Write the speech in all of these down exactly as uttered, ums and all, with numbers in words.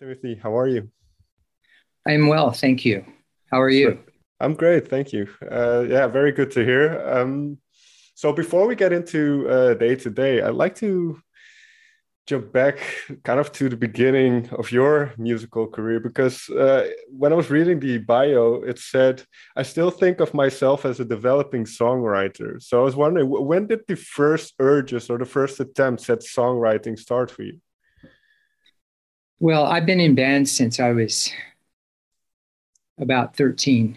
Timothy, how are you? I'm well, thank you. How are you? I'm great, thank you. Uh, yeah, very good to hear. Um, so before we get into uh, Day to Day, I'd like to jump back kind of to the beginning of your musical career, because uh, when I was reading the bio, it said, I still think of myself as a developing songwriter. So I was wondering, when did the first urges or the first attempts at songwriting start for you? Well, I've been in bands since I was about thirteen.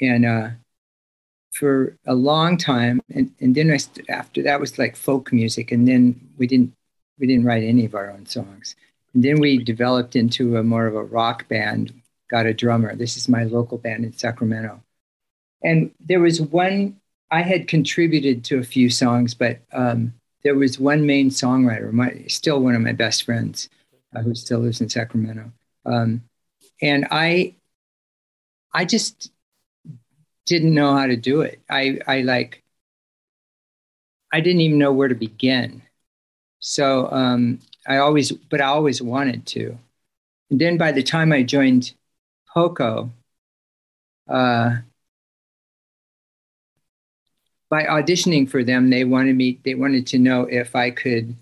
And uh, for a long time, and, and then I st- after that was like folk music. And then we didn't we didn't write any of our own songs. And then we developed into a more of a rock band, got a drummer. This is my local band in Sacramento. And there was one, I had contributed to a few songs, but um, there was one main songwriter, my, still one of my best friends, Uh, who still lives in Sacramento. Um, and I I just didn't know how to do it. I, I like, I didn't even know where to begin. So um, I always, but I always wanted to. And then by the time I joined Poco, uh, by auditioning for them, they wanted me, they wanted to know if I could.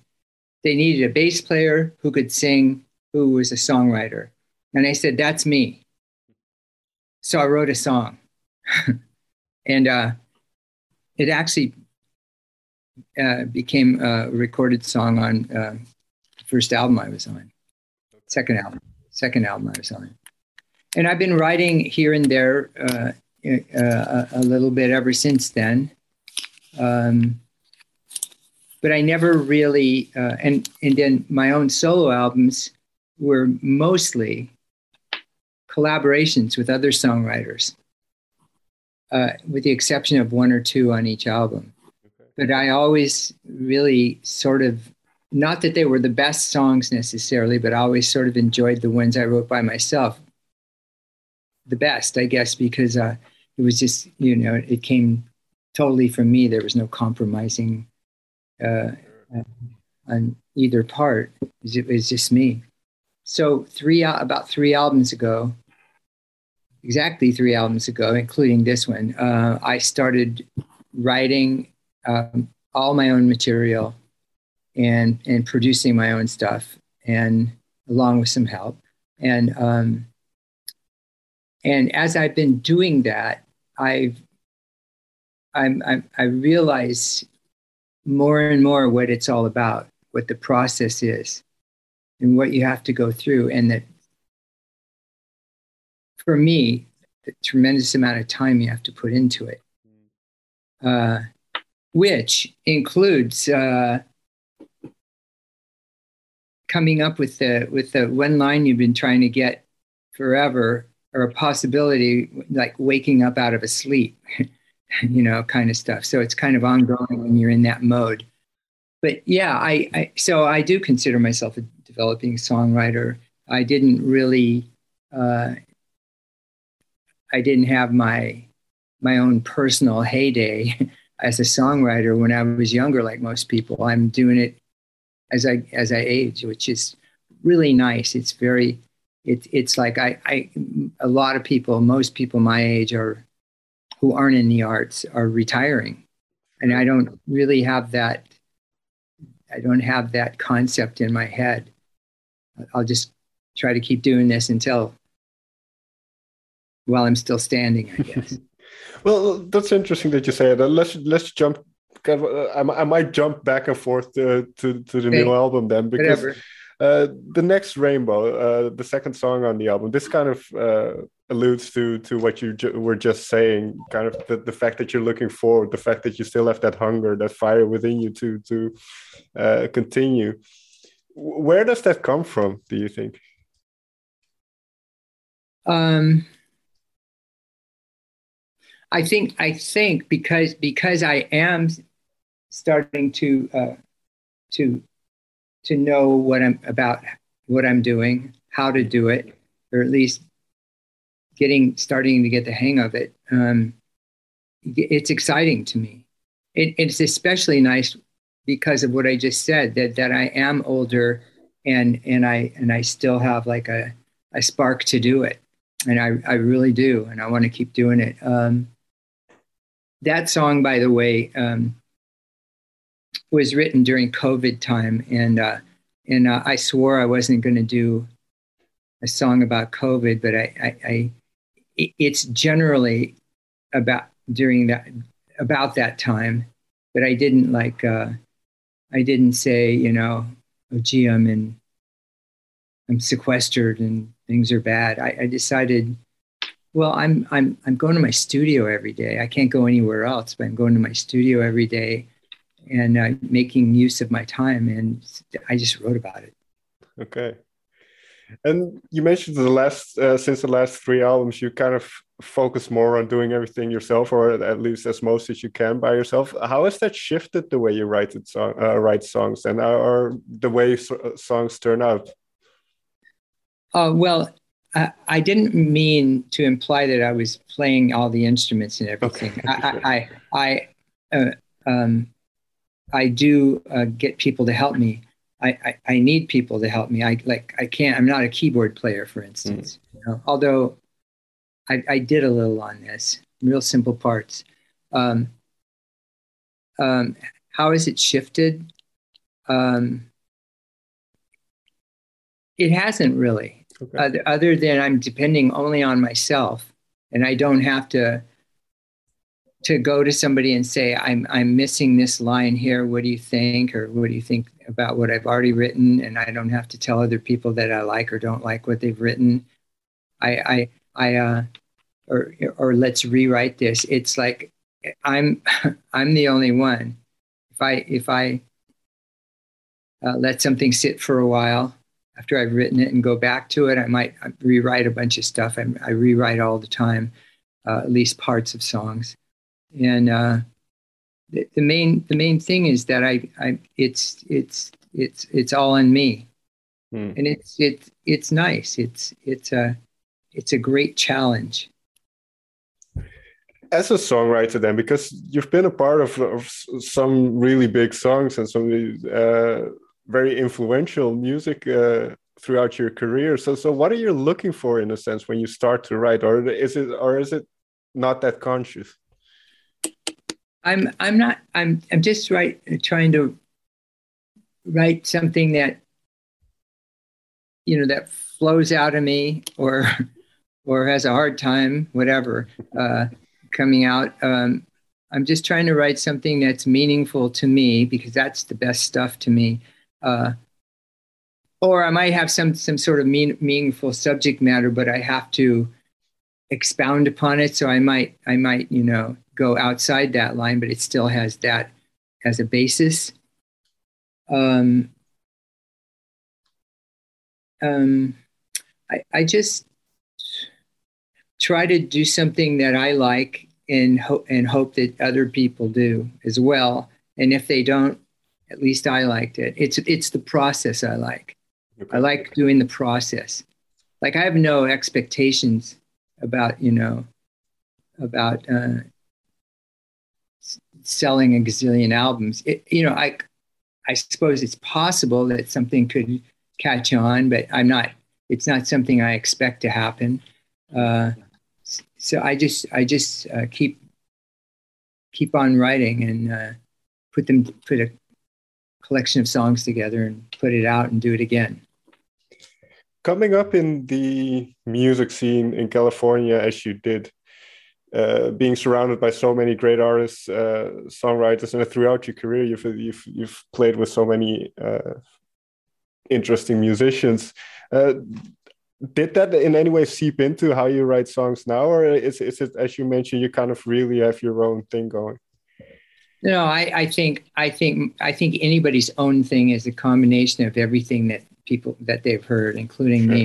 They needed a bass player who could sing, who was a songwriter. And I said, that's me. So I wrote a song. and uh, it actually uh, became a recorded song on uh, the first album I was on, second album, second album I was on. And I've been writing here and there uh, uh, a little bit ever since then. Um, But I never really, uh, and, and then my own solo albums were mostly collaborations with other songwriters, uh, with the exception of one or two on each album. Okay. But I always really sort of, not that they were the best songs necessarily, but I always sort of enjoyed the ones I wrote by myself the best, I guess, because uh, it was just, you know, it came totally from me. There was no compromising Uh, on either part. It was just me. So three about three albums ago, exactly three albums ago, including this one, uh, I started writing um, all my own material and and producing my own stuff, and along with some help. And um, and as I've been doing that, I've I'm, I'm I realize. more and more what it's all about, what the process is and what you have to go through. And that for me, the tremendous amount of time you have to put into it, uh, which includes uh, coming up with the, with the one line you've been trying to get forever, or a possibility like waking up out of a sleep. You know, kind of stuff. So it's kind of ongoing when you're in that mode. But yeah, I, I so I do consider myself a developing songwriter. I didn't really, uh, I didn't have my my own personal heyday as a songwriter when I was younger, like most people. I'm doing it as I as I age, which is really nice. It's very, it's it's like I I a lot of people, most people my age are. who aren't in the arts are retiring. And I don't really have that, I don't have that concept in my head. I'll just try to keep doing this until, while I'm still standing, I guess. Well, that's interesting that you say that. Let's, let's jump, I might jump back and forth to, to, to the okay. new album then, because uh, The Next Rainbow, uh, the second song on the album, this kind of, uh, alludes to to what you ju- were just saying, kind of the, the fact that you're looking forward, the fact that you still have that hunger, that fire within you to to uh, continue. Where does that come from, do you think? Um, I think I think because because I am starting to uh, to to know what I'm about, what I'm doing, how to do it, or at least. Getting starting to get the hang of it, um, it's exciting to me. It, it's especially nice because of what I just said, that that I am older and and I and I still have like a, a spark to do it, and I I really do, and I want to keep doing it. Um, that song, by the way, um, was written during COVID time, and uh, and uh, I swore I wasn't going to do a song about COVID, but I I, I it's generally about during that about that time, but I didn't like uh, I didn't say, you know, oh gee, I'm in I'm sequestered and things are bad. I, I decided, well, I'm I'm I'm going to my studio every day. I can't go anywhere else, but I'm going to my studio every day and uh, making use of my time. And I just wrote about it. Okay. And you mentioned the last, uh, since the last three albums, you kind of focus more on doing everything yourself, or at least as most as you can by yourself. How has that shifted the way you write it song, uh, write songs, and uh, or the way so songs turn out? Uh, well, I, I didn't mean to imply that I was playing all the instruments and everything. Okay. I, I, I, uh, um, I do uh, get people to help me. I, I, I need people to help me. I like I can't. I'm not a keyboard player, for instance. Mm. You know? Although I, I did a little on this, real simple parts. Um, um, how has it shifted? Um, it hasn't really. Okay. Other, other than I'm depending only on myself, and I don't have to to go to somebody and say, I'm I'm missing this line here. What do you think? Or what do you think about what I've already written? And I don't have to tell other people that I like or don't like what they've written. I I I uh, or or let's rewrite this. It's like I'm I'm the only one. If I if I uh, let something sit for a while after I've written it and go back to it, I might rewrite a bunch of stuff. I, I rewrite all the time, uh, at least parts of songs. And uh, the, the main the main thing is that I, I it's it's it's it's all on me, hmm. and it's it's it's nice. It's it's a it's a great challenge. As a songwriter, then, because you've been a part of, of some really big songs and some uh, very influential music uh, throughout your career, so so what are you looking for in a sense when you start to write, or is it or is it not that conscious? I'm I'm not I'm I'm just right trying to write something that, you know, that flows out of me or or has a hard time, whatever, uh, coming out. Um, I'm just trying to write something that's meaningful to me, because that's the best stuff to me. Uh, or I might have some some sort of mean, meaningful subject matter, but I have to expound upon it. So I might I might you know. go outside that line, but it still has that as a basis. Um, um, I, I just try to do something that I like, and, ho and hope that other people do as well. And if they don't, at least I liked it. It's, it's the process I like. Okay. I like doing the process. Like, I have no expectations about, you know, about, uh, selling a gazillion albums. It, you know, I, I suppose it's possible that something could catch on, but I'm not, it's not something I expect to happen. Uh, so I just, I just uh, keep, keep on writing, and uh, put them, put a collection of songs together and put it out and do it again. Coming up in the music scene in California, as you did, Uh, being surrounded by so many great artists, uh, songwriters, and throughout your career, you've you've you've played with so many uh, interesting musicians. Uh, did that in any way seep into how you write songs now, or is is it, as you mentioned, you kind of really have your own thing going? No, I, I think I think I think anybody's own thing is a combination of everything that people that they've heard, including sure. me.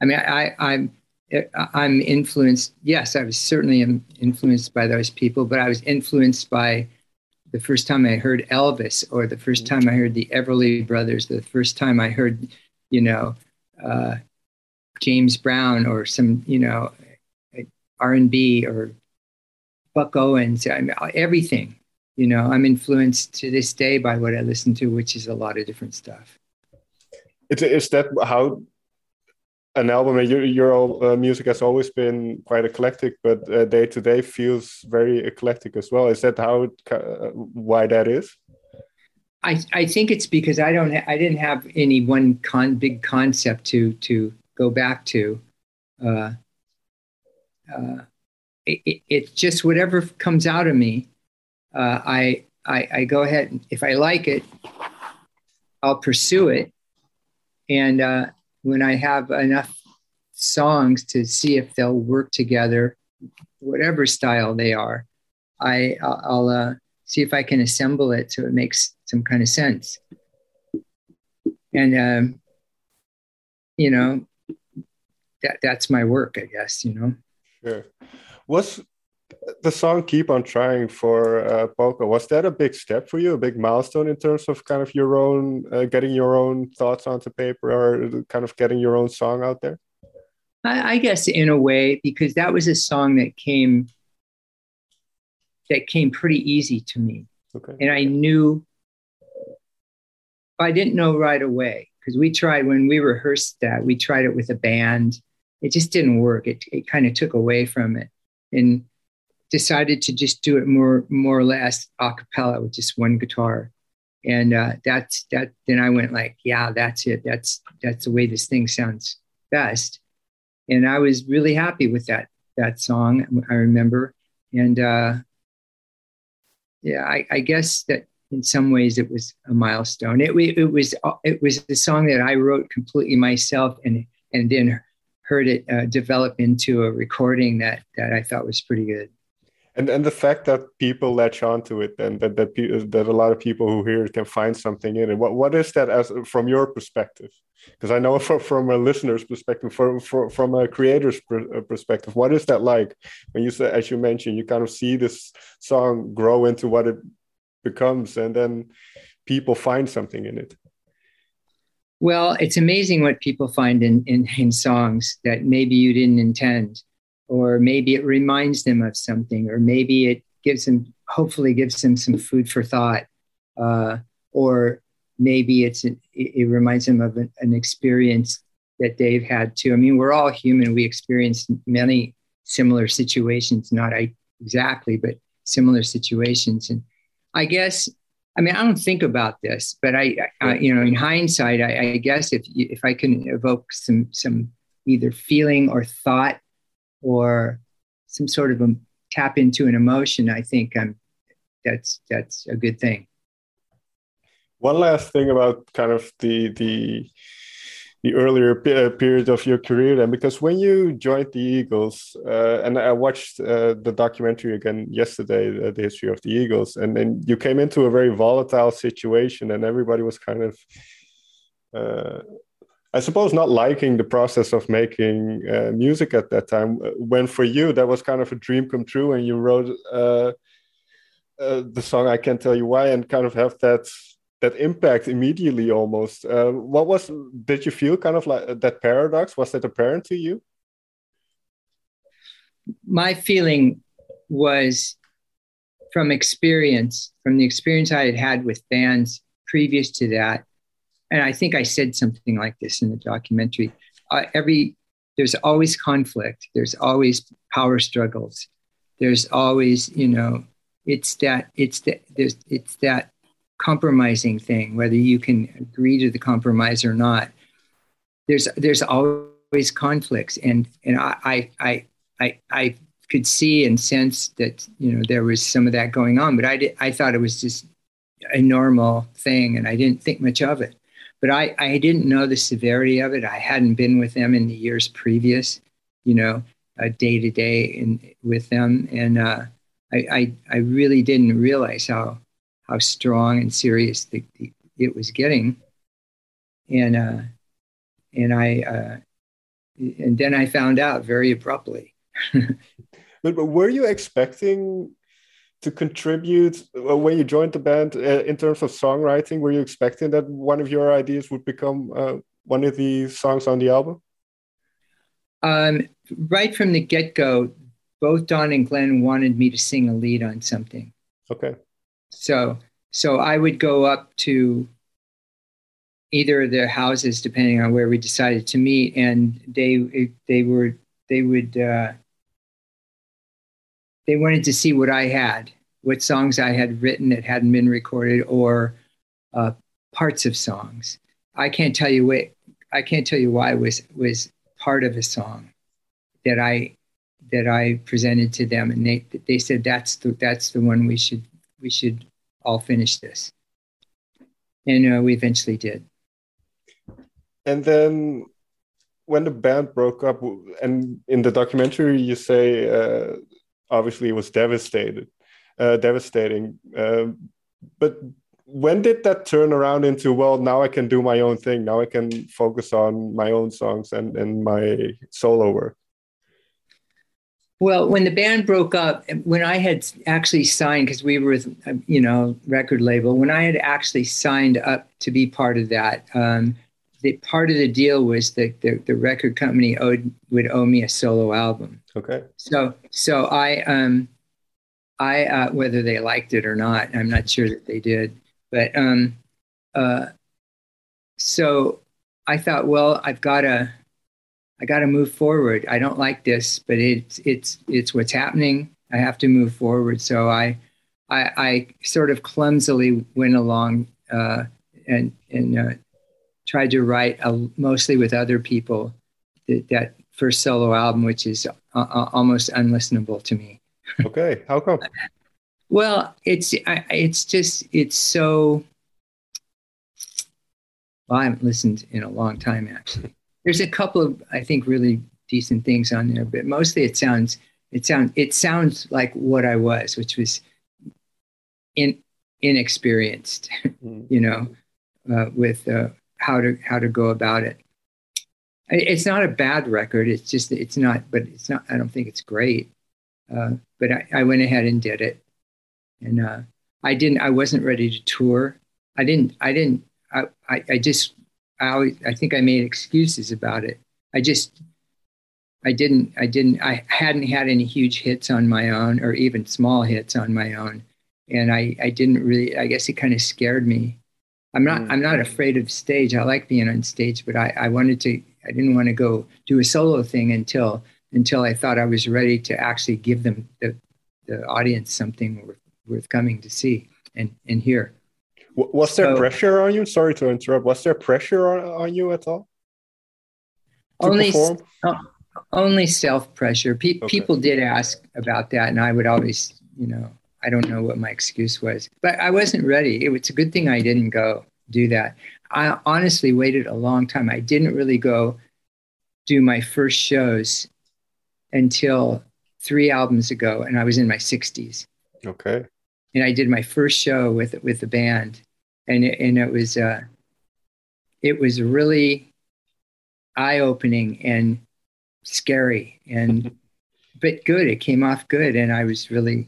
I mean, I, I I'm. I'm influenced. Yes, I was certainly influenced by those people, but I was influenced by the first time I heard Elvis, or the first time I heard the Everly Brothers, the first time I heard, you know, uh, James Brown, or some, you know, R and B, or Buck Owens. I mean, everything, you know, I'm influenced to this day by what I listen to, which is a lot of different stuff. It, is that how an album, your, your uh, music has always been quite eclectic, but uh, Day to Day feels very eclectic as well. Is that how, it, uh, why that is? I, I think it's because I don't ha- I didn't have any one con- big concept to to go back to. Uh, uh, it, it, it's just whatever comes out of me. Uh, I, I I go ahead and if I like it, I'll pursue it. And uh, when I have enough songs to see if they'll work together, whatever style they are, I I'll, I'll uh, see if I can assemble it so it makes some kind of sense. And, um, you know, that that's my work, I guess, you know? Sure. Was the song Keep On Trying for uh, Poco, was that a big step for you, a big milestone in terms of kind of your own, uh, getting your own thoughts onto paper or kind of getting your own song out there? I, I guess in a way, because that was a song that came, that came pretty easy to me. Okay. And I knew, I didn't know right away because we tried when we rehearsed that, we tried it with a band. It just didn't work. It it kind of took away from it and decided to just do it more, more or less a cappella with just one guitar. And uh, that's that. Then I went like, yeah, that's it. That's, that's the way this thing sounds best. And I was really happy with that, that song. I remember. And uh, yeah, I, I guess that, in some ways, it was a milestone. It, it was it was the song that I wrote completely myself, and and then heard it uh, develop into a recording that that I thought was pretty good. And and the fact that people latch onto it, and that that that a lot of people who hear it can find something in it. What what is that as from your perspective? Because I know from from a listener's perspective, from from, from a creator's perspective, what is that like? When you say, as you mentioned, you kind of see this song grow into what it becomes, and then people find something in it. Well, it's amazing what people find in, in, in songs that maybe you didn't intend, or maybe it reminds them of something, or maybe it gives them, hopefully gives them some food for thought, uh, or maybe it's an, it reminds them of an, an experience that they've had too. I mean, we're all human. We experience many similar situations, not exactly, but similar situations. And I guess, I mean, I don't think about this, but I, I you know, in hindsight, I, I guess if if I can evoke some some either feeling or thought or some sort of a tap into an emotion, I think I'm that's that's a good thing. One last thing about kind of the the. the earlier period of your career then, because when you joined the Eagles, uh, and I watched uh, the documentary again yesterday, uh, the history of the Eagles, and then you came into a very volatile situation and everybody was kind of, uh, I suppose, not liking the process of making uh, music at that time, when for you, that was kind of a dream come true and you wrote uh, uh, the song, I Can't Tell You Why, and kind of have that that impact immediately almost. Uh, what was, did you feel kind of like that paradox? Was that apparent to you? My feeling was from experience, from the experience I had had with bands previous to that. And I think I said something like this in the documentary. Uh, every, there's always conflict. There's always power struggles. There's always, you know, it's that, it's that, there's, it's that, compromising thing, whether you can agree to the compromise or not. There's there's always conflicts, and and I I I I could see and sense that, you know, there was some of that going on, but I did, I thought it was just a normal thing, and I didn't think much of it. But I I didn't know the severity of it. I hadn't been with them in the years previous, you know, uh, day to day in with them, and uh, I, I I really didn't realize how. how strong and serious the, the, it was getting, and uh, and I uh, and then I found out very abruptly. but, but were you expecting to contribute when you joined the band uh, in terms of songwriting? Were you expecting that one of your ideas would become uh, one of the songs on the album? Um, right from the get-go, both Don and Glenn wanted me to sing a lead on something. Okay. So, so I would go up to either of their houses, depending on where we decided to meet. And they they were they would uh, they wanted to see what I had, what songs I had written that hadn't been recorded, or uh, parts of songs. I can't tell you what I can't tell you why was was part of a song that I that I presented to them, and they they said that's the that's the one we should we should all finish this. And uh, we eventually did. And then when the band broke up, and in the documentary you say uh, obviously it was devastated, uh, devastating. Uh, but when did that turn around into, well, now I can do my own thing. Now I can focus on my own songs and, and my solo work? Well, when the band broke up, when I had actually signed, because we were, you know, record label, when I had actually signed up to be part of that, um, the part of the deal was that the, the record company owed would owe me a solo album. Okay. So, so I, um, I, uh, whether they liked it or not, I'm not sure that they did, but, um, uh, so I thought, well, I've got to. I got to move forward. I don't like this, but it's it's it's what's happening. I have to move forward. So I I, I sort of clumsily went along uh, and and uh, tried to write a, mostly with other people th that first solo album, which is almost unlistenable to me. Okay, how come? Well, it's I, it's just it's so. Well, I haven't listened in a long time, actually. There's a couple of, I think, really decent things on there, but mostly it sounds, it sounds, it sounds like what I was, which was in, inexperienced, mm-hmm. you know, uh, with uh, how to how to go about it. It's not a bad record. It's just it's not, but it's not. I don't think it's great. Uh, but I, I went ahead and did it, and uh, I didn't. I wasn't ready to tour. I didn't. I didn't. I I, I just. I, always, I think I made excuses about it. I just, I didn't, I didn't, I hadn't had any huge hits on my own, or even small hits on my own. And I, I didn't really, I guess it kind of scared me. I'm not, mm. I'm not afraid of stage. I like being on stage, but I, I wanted to, I didn't want to go do a solo thing until, until I thought I was ready to actually give them the, the audience something worth, worth coming to see and, and hear. Was there so, pressure on you? Sorry to interrupt. Was there pressure on, on you at all? Only, uh, only self-pressure. Pe okay. People did ask about that, and I would always, you know, I don't know what my excuse was, but I wasn't ready. It was a good thing I didn't go do that. I honestly waited a long time. I didn't really go do my first shows until three albums ago, and I was in my sixties. Okay. And I did my first show with with the band, and it, and it was uh, it was really eye opening and scary, and but good. It came off good, and I was really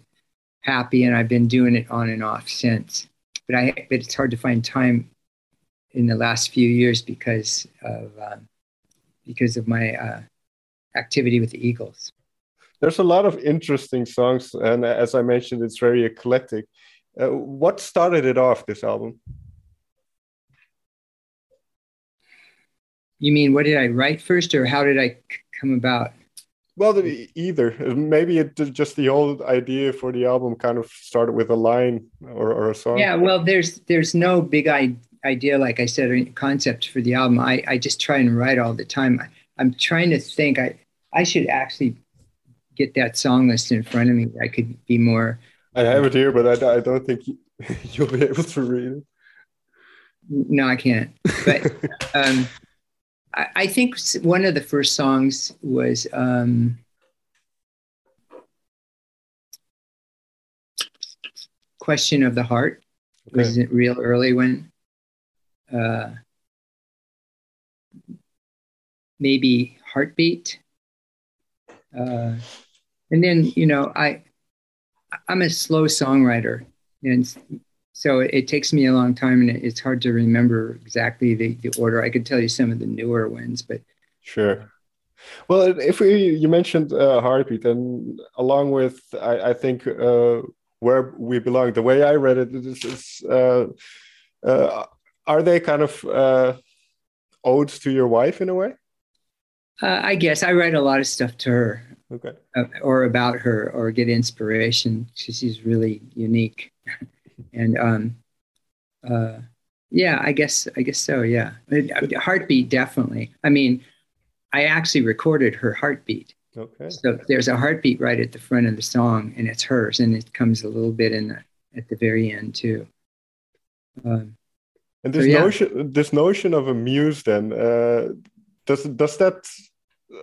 happy. And I've been doing it on and off since. But I but it's hard to find time in the last few years because of um, because of my uh, activity with the Eagles. There's a lot of interesting songs, and as I mentioned, it's very eclectic. Uh, what started it off, this album? You mean, what did I write first, or how did I come about? Well, either. Maybe it just the old idea for the album kind of started with a line or, or a song. Yeah, well, there's there's no big idea, like I said, or concept for the album. I, I just try and write all the time. I, I'm trying to think. I, I should actually... get that song list in front of me. I could be more. I have it here, but I, I don't think you, you'll be able to read it. No, I can't. But um, I, I think one of the first songs was um, Question of the Heart. Okay. Was a real early one. Uh, maybe Heartbeat. Uh, and then, you know, I, I'm a slow songwriter, and so it, it takes me a long time, and it, it's hard to remember exactly the, the order. I could tell you some of the newer ones, but. Sure. Well, if we, you mentioned uh, Heartbeat, and along with, I, I think, uh, Where We Belong, the way I read it is, is uh, uh, are they kind of uh, odes to your wife in a way? Uh, I guess I write a lot of stuff to her. Okay. Uh, or about her, or get inspiration. She's really unique. And um, uh, yeah, I guess I guess so, yeah. Heartbeat, definitely. I mean, I actually recorded her heartbeat. Okay. So there's a heartbeat right at the front of the song, and it's hers, and it comes a little bit in the, at the very end too. Um, and this so, yeah. notion, this notion of a muse, then uh, does does that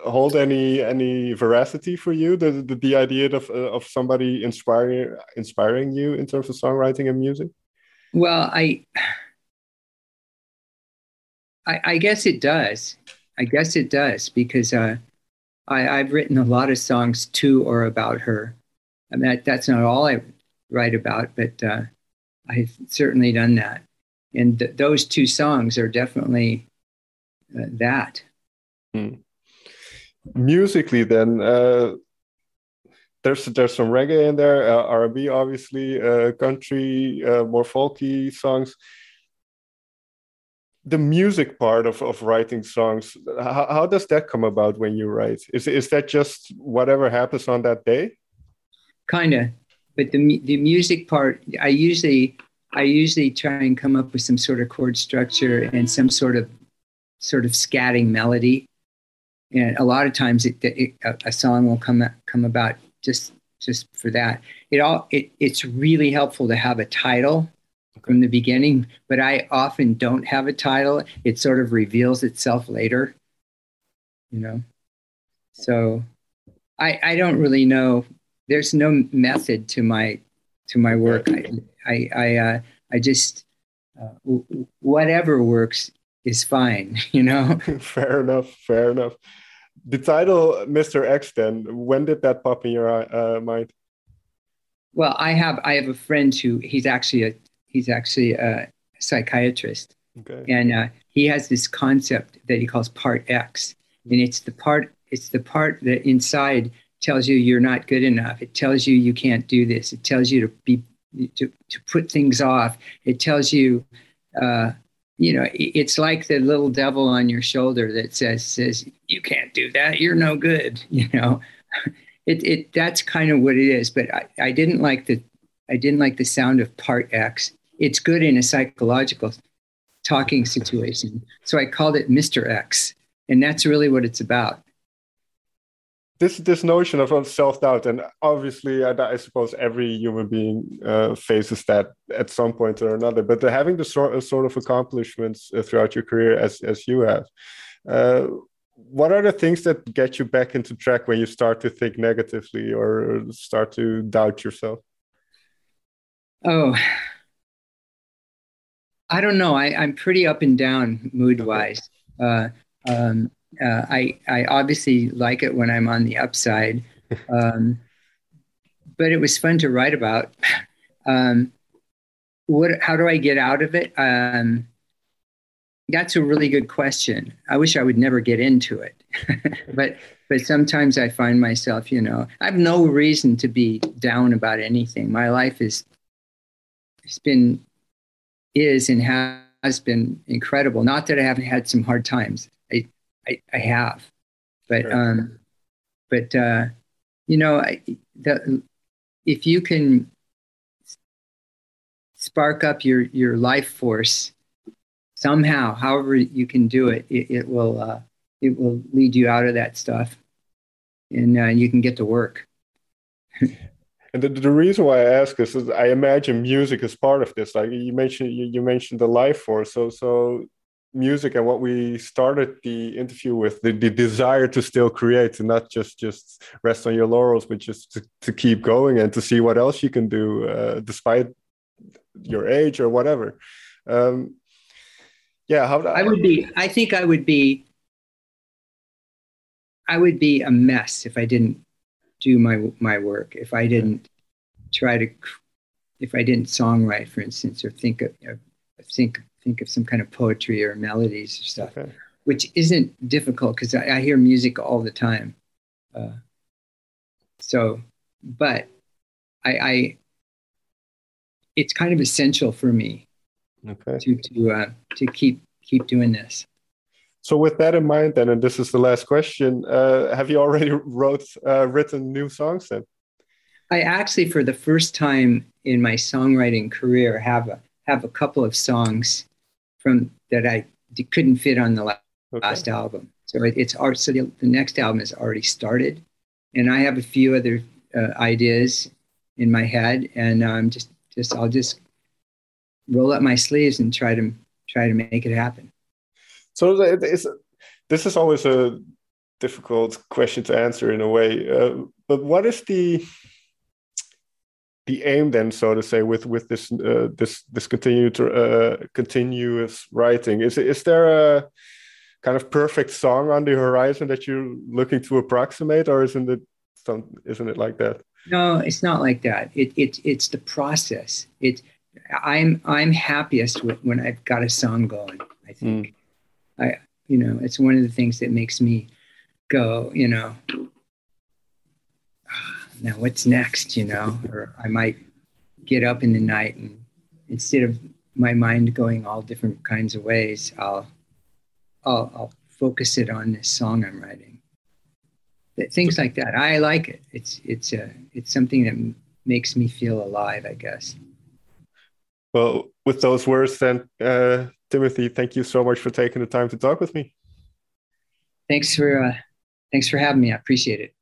hold any any veracity for you? The the, the idea of uh, of somebody inspiring inspiring you in terms of songwriting and music? Well, I I, I guess it does. I guess it does because. Uh, I, I've written a lot of songs to or about her. I mean, that, that's not all I write about, but uh, I've certainly done that. And th- those two songs are definitely uh, that. Hmm. Musically, then, uh, there's there's some reggae in there, uh, R and B, obviously, uh, country, uh, more folky songs. The music part of, of writing songs, how, how does that come about when you write? Is is that just whatever happens on that day? Kind of, but the the music part, I usually I usually try and come up with some sort of chord structure and some sort of sort of scatting melody, and a lot of times it, it a song will come come about just just for that. It all it it's really helpful to have a title. From the beginning, but I often don't have a title. It sort of reveals itself later, you know? So I, I don't really know. There's no method to my, to my work. I, I, I, uh, I just, uh, w- whatever works is fine, you know? Fair enough. Fair enough. The title, Mister X, then, when did that pop in your uh, mind? Well, I have, I have a friend who he's actually a, He's actually a psychiatrist. Okay. And uh, he has this concept that he calls part X. And it's the part it's the part that inside tells you you're not good enough. It tells you you can't do this. It tells you to be to, to put things off. It tells you, uh, you know, it's like the little devil on your shoulder that says, says you can't do that. You're no good. You know, it it that's kind of what it is. But I, I didn't like the I didn't like the sound of part X. It's good in a psychological talking situation. So I called it Mister X. And that's really what it's about. This this notion of self-doubt, and obviously, I, I suppose every human being uh, faces that at some point or another, but having the sort, sort of accomplishments uh, throughout your career as, as you have, uh, what are the things that get you back into track when you start to think negatively or start to doubt yourself? Oh, I don't know. I, I'm pretty up and down mood-wise. Uh, um, uh, I I obviously like it when I'm on the upside, um, but it was fun to write about. Um, what? How do I get out of it? Um, that's a really good question. I wish I would never get into it, but but sometimes I find myself, you know, I have no reason to be down about anything. My life is. It's been, is and has been incredible. Not that I haven't had some hard times. I, I, I have, but sure. um, but uh, you know, I, the, if you can spark up your, your life force somehow, however you can do it, it, it will uh, it will lead you out of that stuff, and uh, you can get to work. And the, the reason why I ask this is I imagine music is part of this. Like you mentioned, you, you mentioned the life force. So, so music and what we started the interview with, the, the desire to still create, to not just, just rest on your laurels, but just to, to keep going and to see what else you can do uh, despite your age or whatever. Um, yeah. How I would be, I think I would be, I would be a mess if I didn't do my my work, if I didn't try to, if I didn't songwrite, for instance, or think of or think think of some kind of poetry or melodies or stuff, okay. Which isn't difficult because I, I hear music all the time. Uh, so, but I, I, it's kind of essential for me okay. to to uh, to keep keep doing this. So with that in mind, then, and this is the last question, uh, have you already wrote uh, written new songs then? I actually, for the first time in my songwriting career, have a have a couple of songs from that I d- couldn't fit on the last, okay. last album. So it, it's art. So the, the next album is already started, and I have a few other uh, ideas in my head, and I'm um, just just I'll just roll up my sleeves and try to try to make it happen. So it's, this is always a difficult question to answer in a way. Uh, but what is the the aim then, so to say, with with this uh, this this continued uh, continuous writing? Is is there a kind of perfect song on the horizon that you're looking to approximate, or isn't it some isn't it like that? No, it's not like that. It it it's the process. It I'm I'm happiest with, when I've got a song going, I think. Mm. I, you know, it's one of the things that makes me go, you know, now what's next, you know, or I might get up in the night and instead of my mind going all different kinds of ways, I'll, I'll, I'll focus it on this song I'm writing. But things like that. I like it. It's, it's a, it's something that makes me feel alive, I guess. Well, with those words then, uh, Timothy, thank you so much for taking the time to talk with me. Thanks for uh, thanks for having me. I appreciate it.